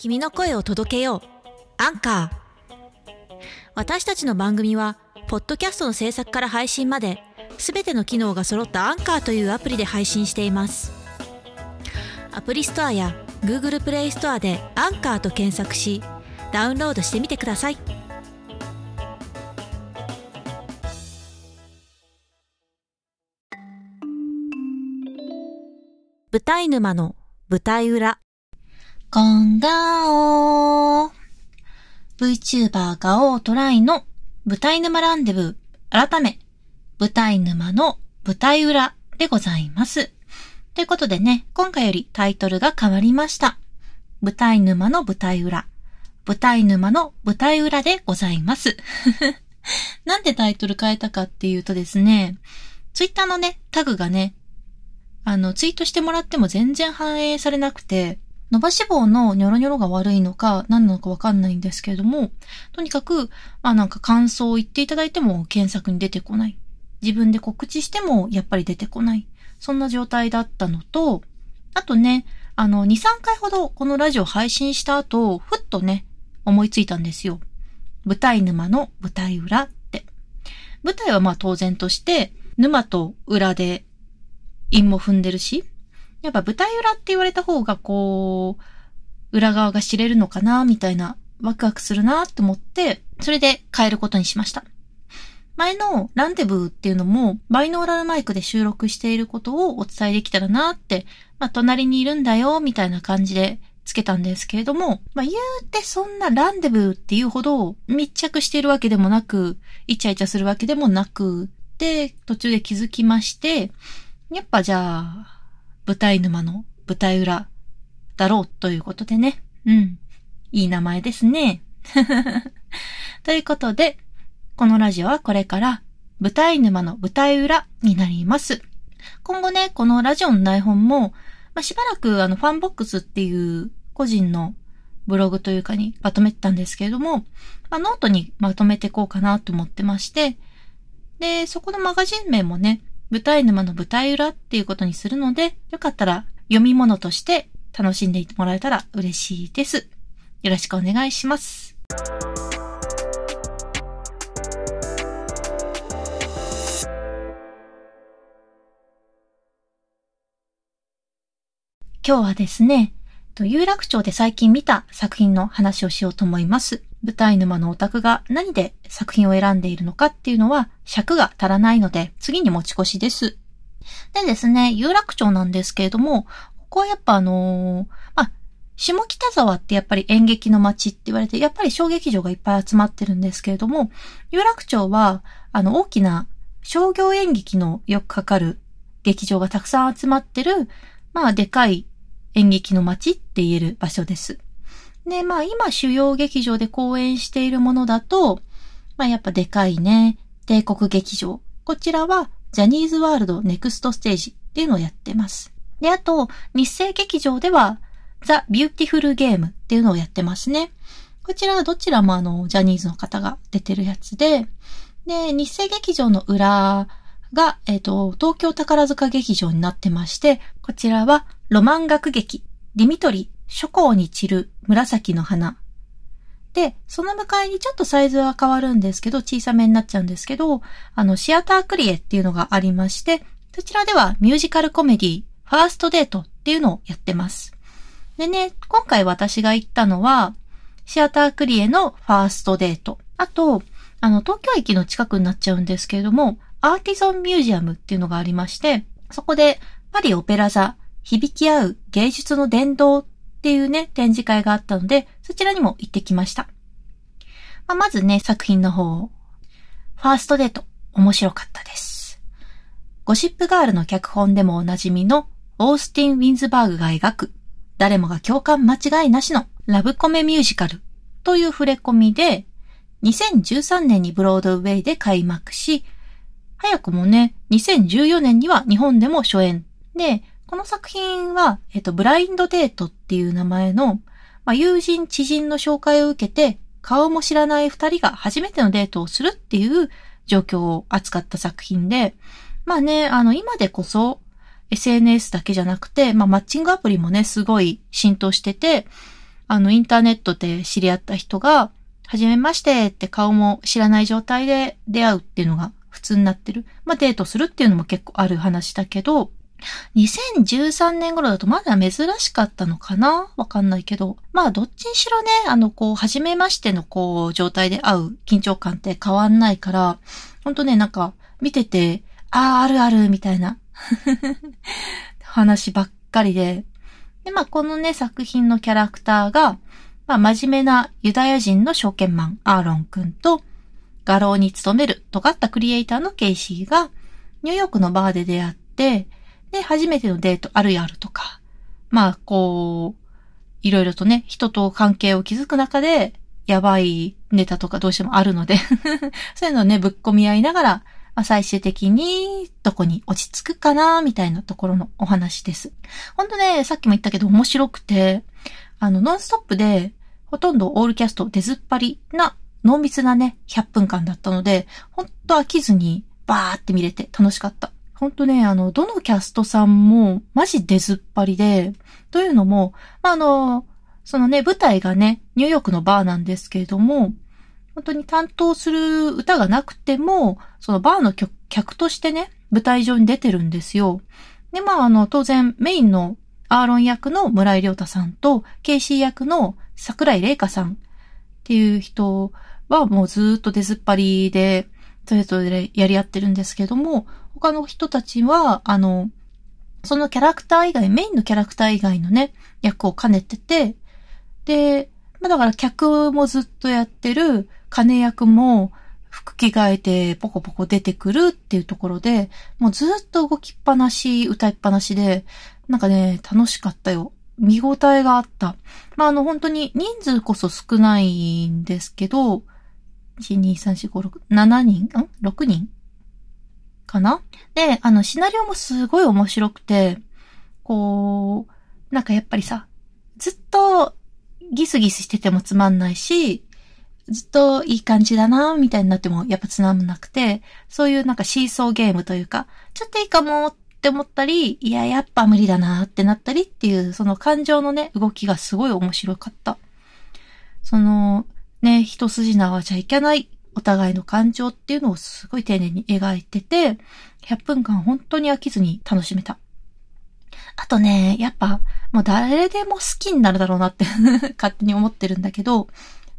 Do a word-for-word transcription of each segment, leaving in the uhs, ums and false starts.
君の声を届けようアンカー。私たちの番組はポッドキャストの制作から配信まですべての機能が揃ったアンカーというアプリで配信しています。アプリストアや Google プレイストアでアンカーと検索しダウンロードしてみてください。舞台沼の舞台裏。こんがおー VTuber がおートライの舞台沼ランデブー改め舞台沼の舞台裏でございます。ということでね、今回よりタイトルが変わりました。舞台沼の舞台裏、舞台沼の舞台裏でございますなんでタイトル変えたかっていうとですね、ツイッターのねタグがね、あのツイートしてもらっても全然反映されなくて、伸ばし棒のニョロニョロが悪いのか何なのかわかんないんですけれども、とにかくまあなんか感想を言っていただいても検索に出てこない、自分で告知してもやっぱり出てこない、そんな状態だったのと、あとね、あの にさんかいほどこのラジオ配信した後ふっとね思いついたんですよ。舞台沼の舞台裏って、舞台はまあ当然として沼と裏で韻も踏んでるし、やっぱ舞台裏って言われた方がこう裏側が知れるのかなみたいな、ワクワクするなと思って、それで変えることにしました。前のランデブーっていうのもバイノーラルマイクで収録していることをお伝えできたらなって、まあ、隣にいるんだよみたいな感じでつけたんですけれども、まあ、言うてそんなランデブーっていうほど密着しているわけでもなく、イチャイチャするわけでもなくで、途中で気づきまして、やっぱじゃあ舞台沼の舞台裏だろうということでね、うん、いい名前ですねということでこのラジオはこれから舞台沼の舞台裏になります。今後ねこのラジオの台本も、まあ、しばらくあのファンボックスっていう個人のブログというかにまとめてたんですけれども、まあ、ノートにまとめていこうかなと思ってまして、でそこのマガジン名もね舞台沼の舞台裏っていうことにするので、よかったら読み物として楽しんでもらえたら嬉しいです。よろしくお願いします。今日はですね、有楽町で最近見た作品の話をしようと思います。舞台沼のオタクが何で作品を選んでいるのかっていうのは尺が足らないので次に持ち越しです。でですね、有楽町なんですけれども、ここはやっぱあのー、まあ、下北沢ってやっぱり演劇の街って言われて、やっぱり小劇場がいっぱい集まってるんですけれども、有楽町はあの大きな商業演劇のよくかかる劇場がたくさん集まってる、まあでかい演劇の街って言える場所です。で、まあ今主要劇場で公演しているものだと、まあやっぱでかいね、帝国劇場。こちらはジャニーズワールドネクストステージっていうのをやってます。で、あと日生劇場ではザ・ビューティフルゲームっていうのをやってますね。こちらはどちらもあのジャニーズの方が出てるやつで、で、日生劇場の裏が、えっと、東京宝塚劇場になってまして、こちらはロマン楽劇、ディミトリー、諸行に散る紫の花。で、その向かいにちょっとサイズは変わるんですけど、小さめになっちゃうんですけど、あの、シアタークリエっていうのがありまして、そちらではミュージカルコメディ、ファーストデートっていうのをやってます。でね、今回私が行ったのは、シアタークリエのファーストデート。あと、あの、東京駅の近くになっちゃうんですけれども、アーティゾンミュージアムっていうのがありまして、そこでパリオペラ座、響き合う芸術の殿堂っていうね、展示会があったので、そちらにも行ってきました。まあ、まずね、作品の方。ファーストデート、面白かったです。ゴシップガールの脚本でもおなじみのオースティン・ウィンズバーグが描く、誰もが共感間違いなしのラブコメミュージカルという触れ込みで、にせんじゅうさんねんにブロードウェイで開幕し、早くもね、にせんじゅうよねんには日本でも初演。で、この作品は、えっと、ブラインドデートっていう名前の、まあ、友人、知人の紹介を受けて、顔も知らない二人が初めてのデートをするっていう状況を扱った作品で、まあね、あの、今でこそ エスエヌエス だけじゃなくて、まあ、マッチングアプリもね、すごい浸透してて、あの、インターネットで知り合った人が、はじめましてって顔も知らない状態で出会うっていうのが普通になってる。まあ、デートするっていうのも結構ある話だけど、にせんじゅうさんねん頃だとまだ珍しかったのかな？わかんないけど。まあ、どっちにしろね、あの、こう、初めましての、こう、状態で会う緊張感って変わんないから、ほんとね、なんか、見てて、ああ、あるある、みたいな、話ばっかりで。で、まあ、このね、作品のキャラクターが、まあ、真面目なユダヤ人の証券マン、アーロン君と、画廊に勤める、尖ったクリエイターのケイシーが、ニューヨークのバーで出会って、で、初めてのデートあるやるとか、まあ、こう、いろいろとね、人と関係を築く中で、やばいネタとかどうしてもあるので、そういうのをね、ぶっ込み合いながら、まあ、最終的に、どこに落ち着くかな、みたいなところのお話です。ほんとね、さっきも言ったけど面白くて、あの、ノンストップで、ほとんどオールキャスト出ずっぱりな、濃密なね、ひゃっぷんかんだったので、ほんと飽きずに、バーって見れて楽しかった。ほんとね、あの、どのキャストさんも、マジ出ずっぱりで、というのも、まあ、あの、そのね、舞台がね、ニューヨークのバーなんですけれども、本当に担当する歌がなくても、そのバーの客としてね、舞台上に出てるんですよ。で、まあ、あの、当然、メインのアーロン役の村井亮太さんと、ケイシー役の桜井玲香さんっていう人は、もうずーっと出ずっぱりで、それぞれやり合ってるんですけども、他の人たちは、あの、そのキャラクター以外、メインのキャラクター以外のね、役を兼ねてて、で、まあだから客もずっとやってる、金役も服着替えてポコポコ出てくるっていうところで、もうずっと動きっぱなし、歌いっぱなしで、なんかね、楽しかったよ。見応えがあった。まああの本当に人数こそ少ないんですけど、いち、に、さん、よん、ご、ろく、しちにん？ん？ ろく 人かな？で、あの、シナリオもすごい面白くて、こう、なんかやっぱりさ、ずっとギスギスしててもつまんないし、ずっといい感じだなみたいになってもやっぱつまんなくて、そういうなんかシーソーゲームというか、ちょっといいかもって思ったり、いや、やっぱ無理だなってなったりっていう、その感情のね、動きがすごい面白かった。その、ね、一筋縄じゃいけないお互いの感情っていうのをすごい丁寧に描いてて、ひゃっぷんかん本当に飽きずに楽しめた。あとね、やっぱもう誰でも好きになるだろうなって勝手に思ってるんだけど、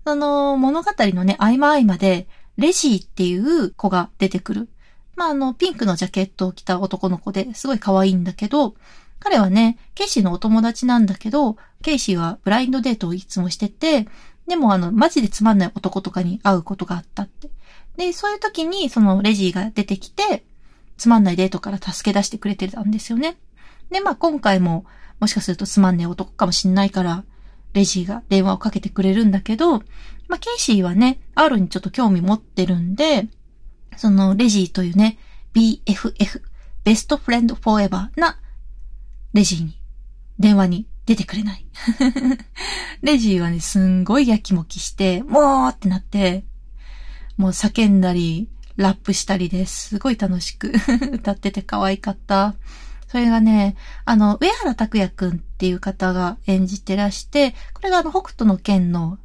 その物語のね、合間合間でレジーっていう子が出てくる。まあ、あの、ピンクのジャケットを着た男の子ですごい可愛いんだけど、彼はね、ケイシーのお友達なんだけど、ケイシーはブラインドデートをいつもしてて、でもあの、マジでつまんない男とかに会うことがあったって。で、そういう時にそのレジーが出てきて、つまんないデートから助け出してくれてたんですよね。で、まあ今回も、もしかするとつまんない男かもしんないから、レジーが電話をかけてくれるんだけど、まあケイシーはね、アールにちょっと興味持ってるんで、そのレジーというね、ビーエフエフ、ベストフレンドフォーエバーなレジーに、電話に出てくれない。レジーはね、すんごいやきもきして、もうってなって、もう叫んだり、ラップしたりですごい楽しく歌ってて可愛かった。それがね、あの、上原拓也くんっていう方が演じてらして、これがあの、北斗の拳の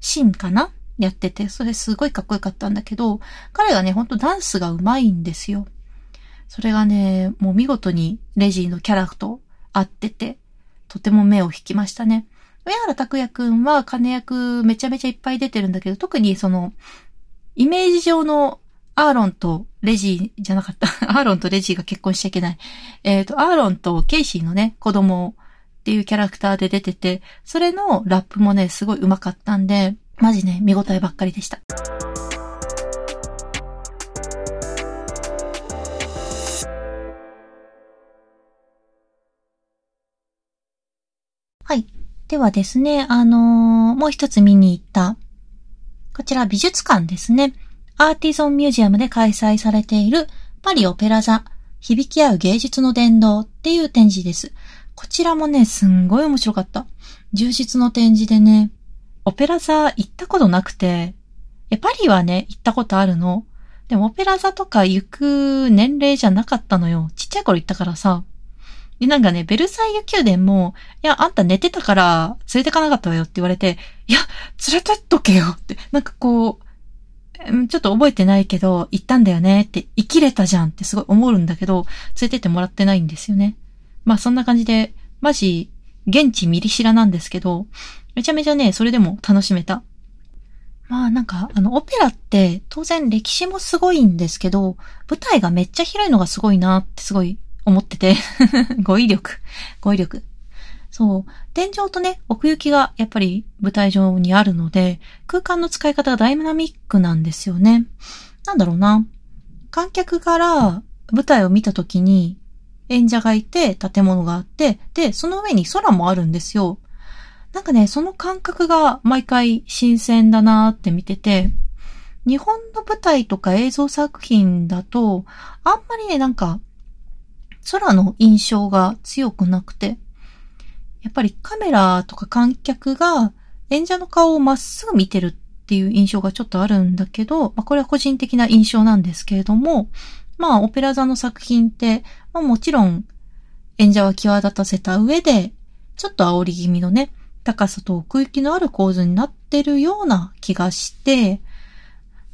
シンかな？やってて、それすごいかっこよかったんだけど、彼がね、ほんとダンスが上手いんですよ。それがね、もう見事にレジーのキャラと合ってて、とても目を引きましたね。上原拓也くんは金役めちゃめちゃいっぱい出てるんだけど、特にその、イメージ上のアーロンとレジーじゃなかった。アーロンとレジーが結婚しちゃいけない。えっと、アーロンとケイシーのね、子供っていうキャラクターで出てて、それのラップもね、すごい上手かったんで、マジね、見応えばっかりでした。はい。ではですね、あのー、もう一つ見に行った、こちら美術館ですね。アーティゾンミュージアムで開催されているパリオペラ座、響き合う芸術の殿堂っていう展示です。こちらもね、すんごい面白かった。充実の展示でね、オペラ座行ったことなくて、え、パリはね、行ったことあるの。でもオペラ座とか行く年齢じゃなかったのよ。ちっちゃい頃行ったからさ。で、なんかね、ベルサイユ宮殿も、いや、あんた寝てたから連れてかなかったわよって言われて、いや、連れてっとけよって、なんかこう、ちょっと覚えてないけど、行ったんだよねって、生きれたじゃんってすごい思うんだけど、連れてってもらってないんですよね。まあそんな感じで、マジ、現地ミリ知らなんですけど、めちゃめちゃね、それでも楽しめた。まあなんか、あの、オペラって当然歴史もすごいんですけど、舞台がめっちゃ広いのがすごいなってすごい思ってて。語彙力。語彙力。そう。天井とね、奥行きがやっぱり舞台上にあるので、空間の使い方がダイナミックなんですよね。なんだろうな。観客から舞台を見たときに、演者がいて、建物があって、で、その上に空もあるんですよ。なんかね、その感覚が毎回新鮮だなーって見てて、日本の舞台とか映像作品だと、あんまりね、なんか、空の印象が強くなくて、やっぱりカメラとか観客が演者の顔をまっすぐ見てるっていう印象がちょっとあるんだけど、まあ、これは個人的な印象なんですけれども、まあ、オペラ座の作品って、まあ、もちろん演者は際立たせた上で、ちょっと煽り気味のね、高さと奥行きのある構図になってるような気がして、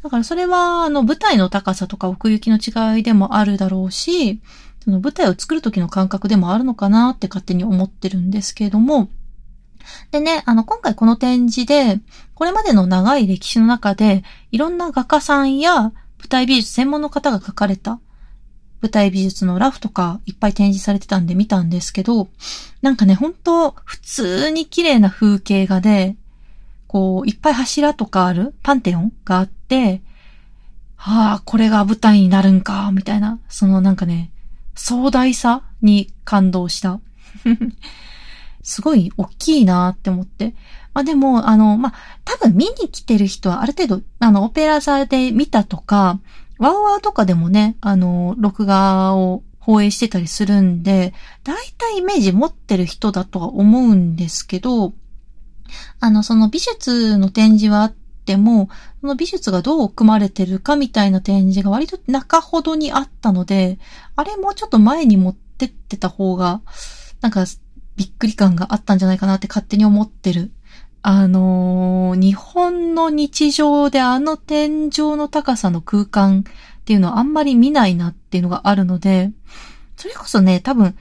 だからそれは、あの、舞台の高さとか奥行きの違いでもあるだろうし、その舞台を作る時の感覚でもあるのかなって勝手に思ってるんですけれども、でね、あの、今回この展示で、これまでの長い歴史の中で、いろんな画家さんや舞台美術専門の方が描かれた、舞台美術のラフとかいっぱい展示されてたんで見たんですけど、なんかね、本当普通に綺麗な風景画で、こう、いっぱい柱とかあるパンテオンがあって、はあ、これが舞台になるんか、みたいな、そのなんかね、壮大さに感動した。すごい大きいなーって思って。まあでも、あの、まあ、多分見に来てる人はある程度、あの、オペラ座で見たとか、ワウワウとかでもね、あの、録画を放映してたりするんで、だいたいイメージ持ってる人だとは思うんですけど、あの、その美術の展示はあっても、その美術がどう組まれてるかみたいな展示が割と中ほどにあったので、あれもうちょっと前に持ってってた方が、なんかびっくり感があったんじゃないかなって勝手に思ってる。あのー、日本の日常であの天井の高さの空間っていうのはあんまり見ないなっていうのがあるので、それこそね、多分、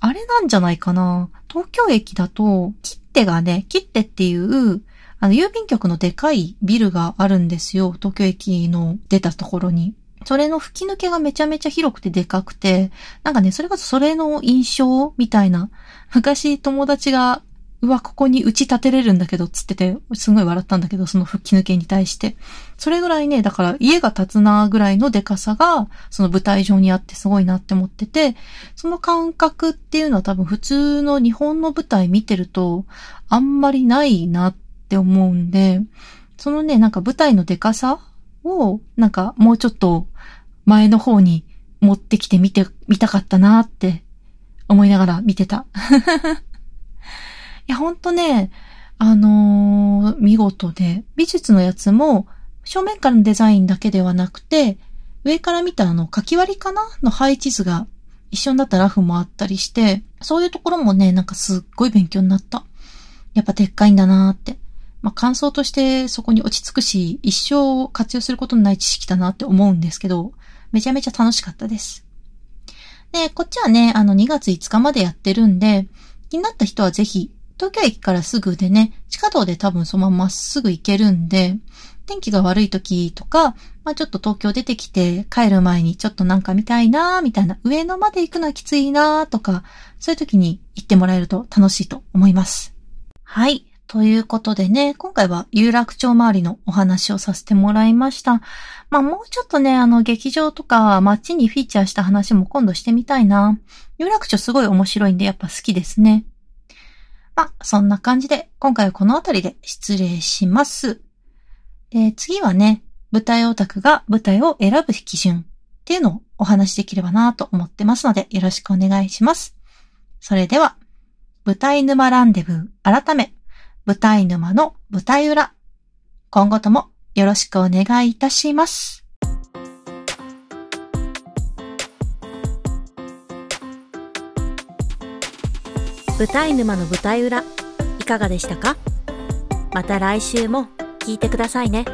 あれなんじゃないかな。東京駅だと、切手がね、切手っていう、あの、郵便局のでかいビルがあるんですよ。東京駅の出たところに。それの吹き抜けがめちゃめちゃ広くてでかくて、なんかね、それこそそれの印象みたいな。昔友達が、うわ、ここに打ち立てれるんだけど、つってて、すごい笑ったんだけど、その吹き抜けに対して。それぐらいね、だから家が建つなぐらいのでかさが、その舞台上にあってすごいなって思ってて、その感覚っていうのは多分普通の日本の舞台見てると、あんまりないなって思うんで、そのね、なんか舞台のでかさを、なんかもうちょっと前の方に持ってきて見て、見たかったなって思いながら見てた。いや、ほんとね、あのー、見事で、美術のやつも、正面からのデザインだけではなくて、上から見たあの、かき割りかなの配置図が一緒になったラフもあったりして、そういうところもね、なんかすっごい勉強になった。やっぱでっかいんだなーって。まあ、感想としてそこに落ち着くし、一生活用することのない知識だなって思うんですけど、めちゃめちゃ楽しかったです。で、こっちはね、あの、にがついつかまでやってるんで、気になった人はぜひ、東京駅からすぐでね、地下道で多分そのまままっすぐ行けるんで、天気が悪い時とか、まあちょっと東京出てきて帰る前にちょっとなんか見たいなーみたいな、上野まで行くのはきついなーとか、そういう時に行ってもらえると楽しいと思います。はい。ということでね、今回は有楽町周りのお話をさせてもらいました。まあもうちょっとね、あの劇場とか街にフィーチャーした話も今度してみたいな。有楽町すごい面白いんでやっぱ好きですね。まあ、そんな感じで、今回はこのあたりで失礼します。えー、次はね、舞台オタクが舞台を選ぶ基準っていうのをお話しできればなと思ってますので、よろしくお願いします。それでは、舞台沼ランデブー改め、舞台沼の舞台裏。今後ともよろしくお願いいたします。舞台沼の舞台裏いかがでしたか？また来週も聞いてくださいね。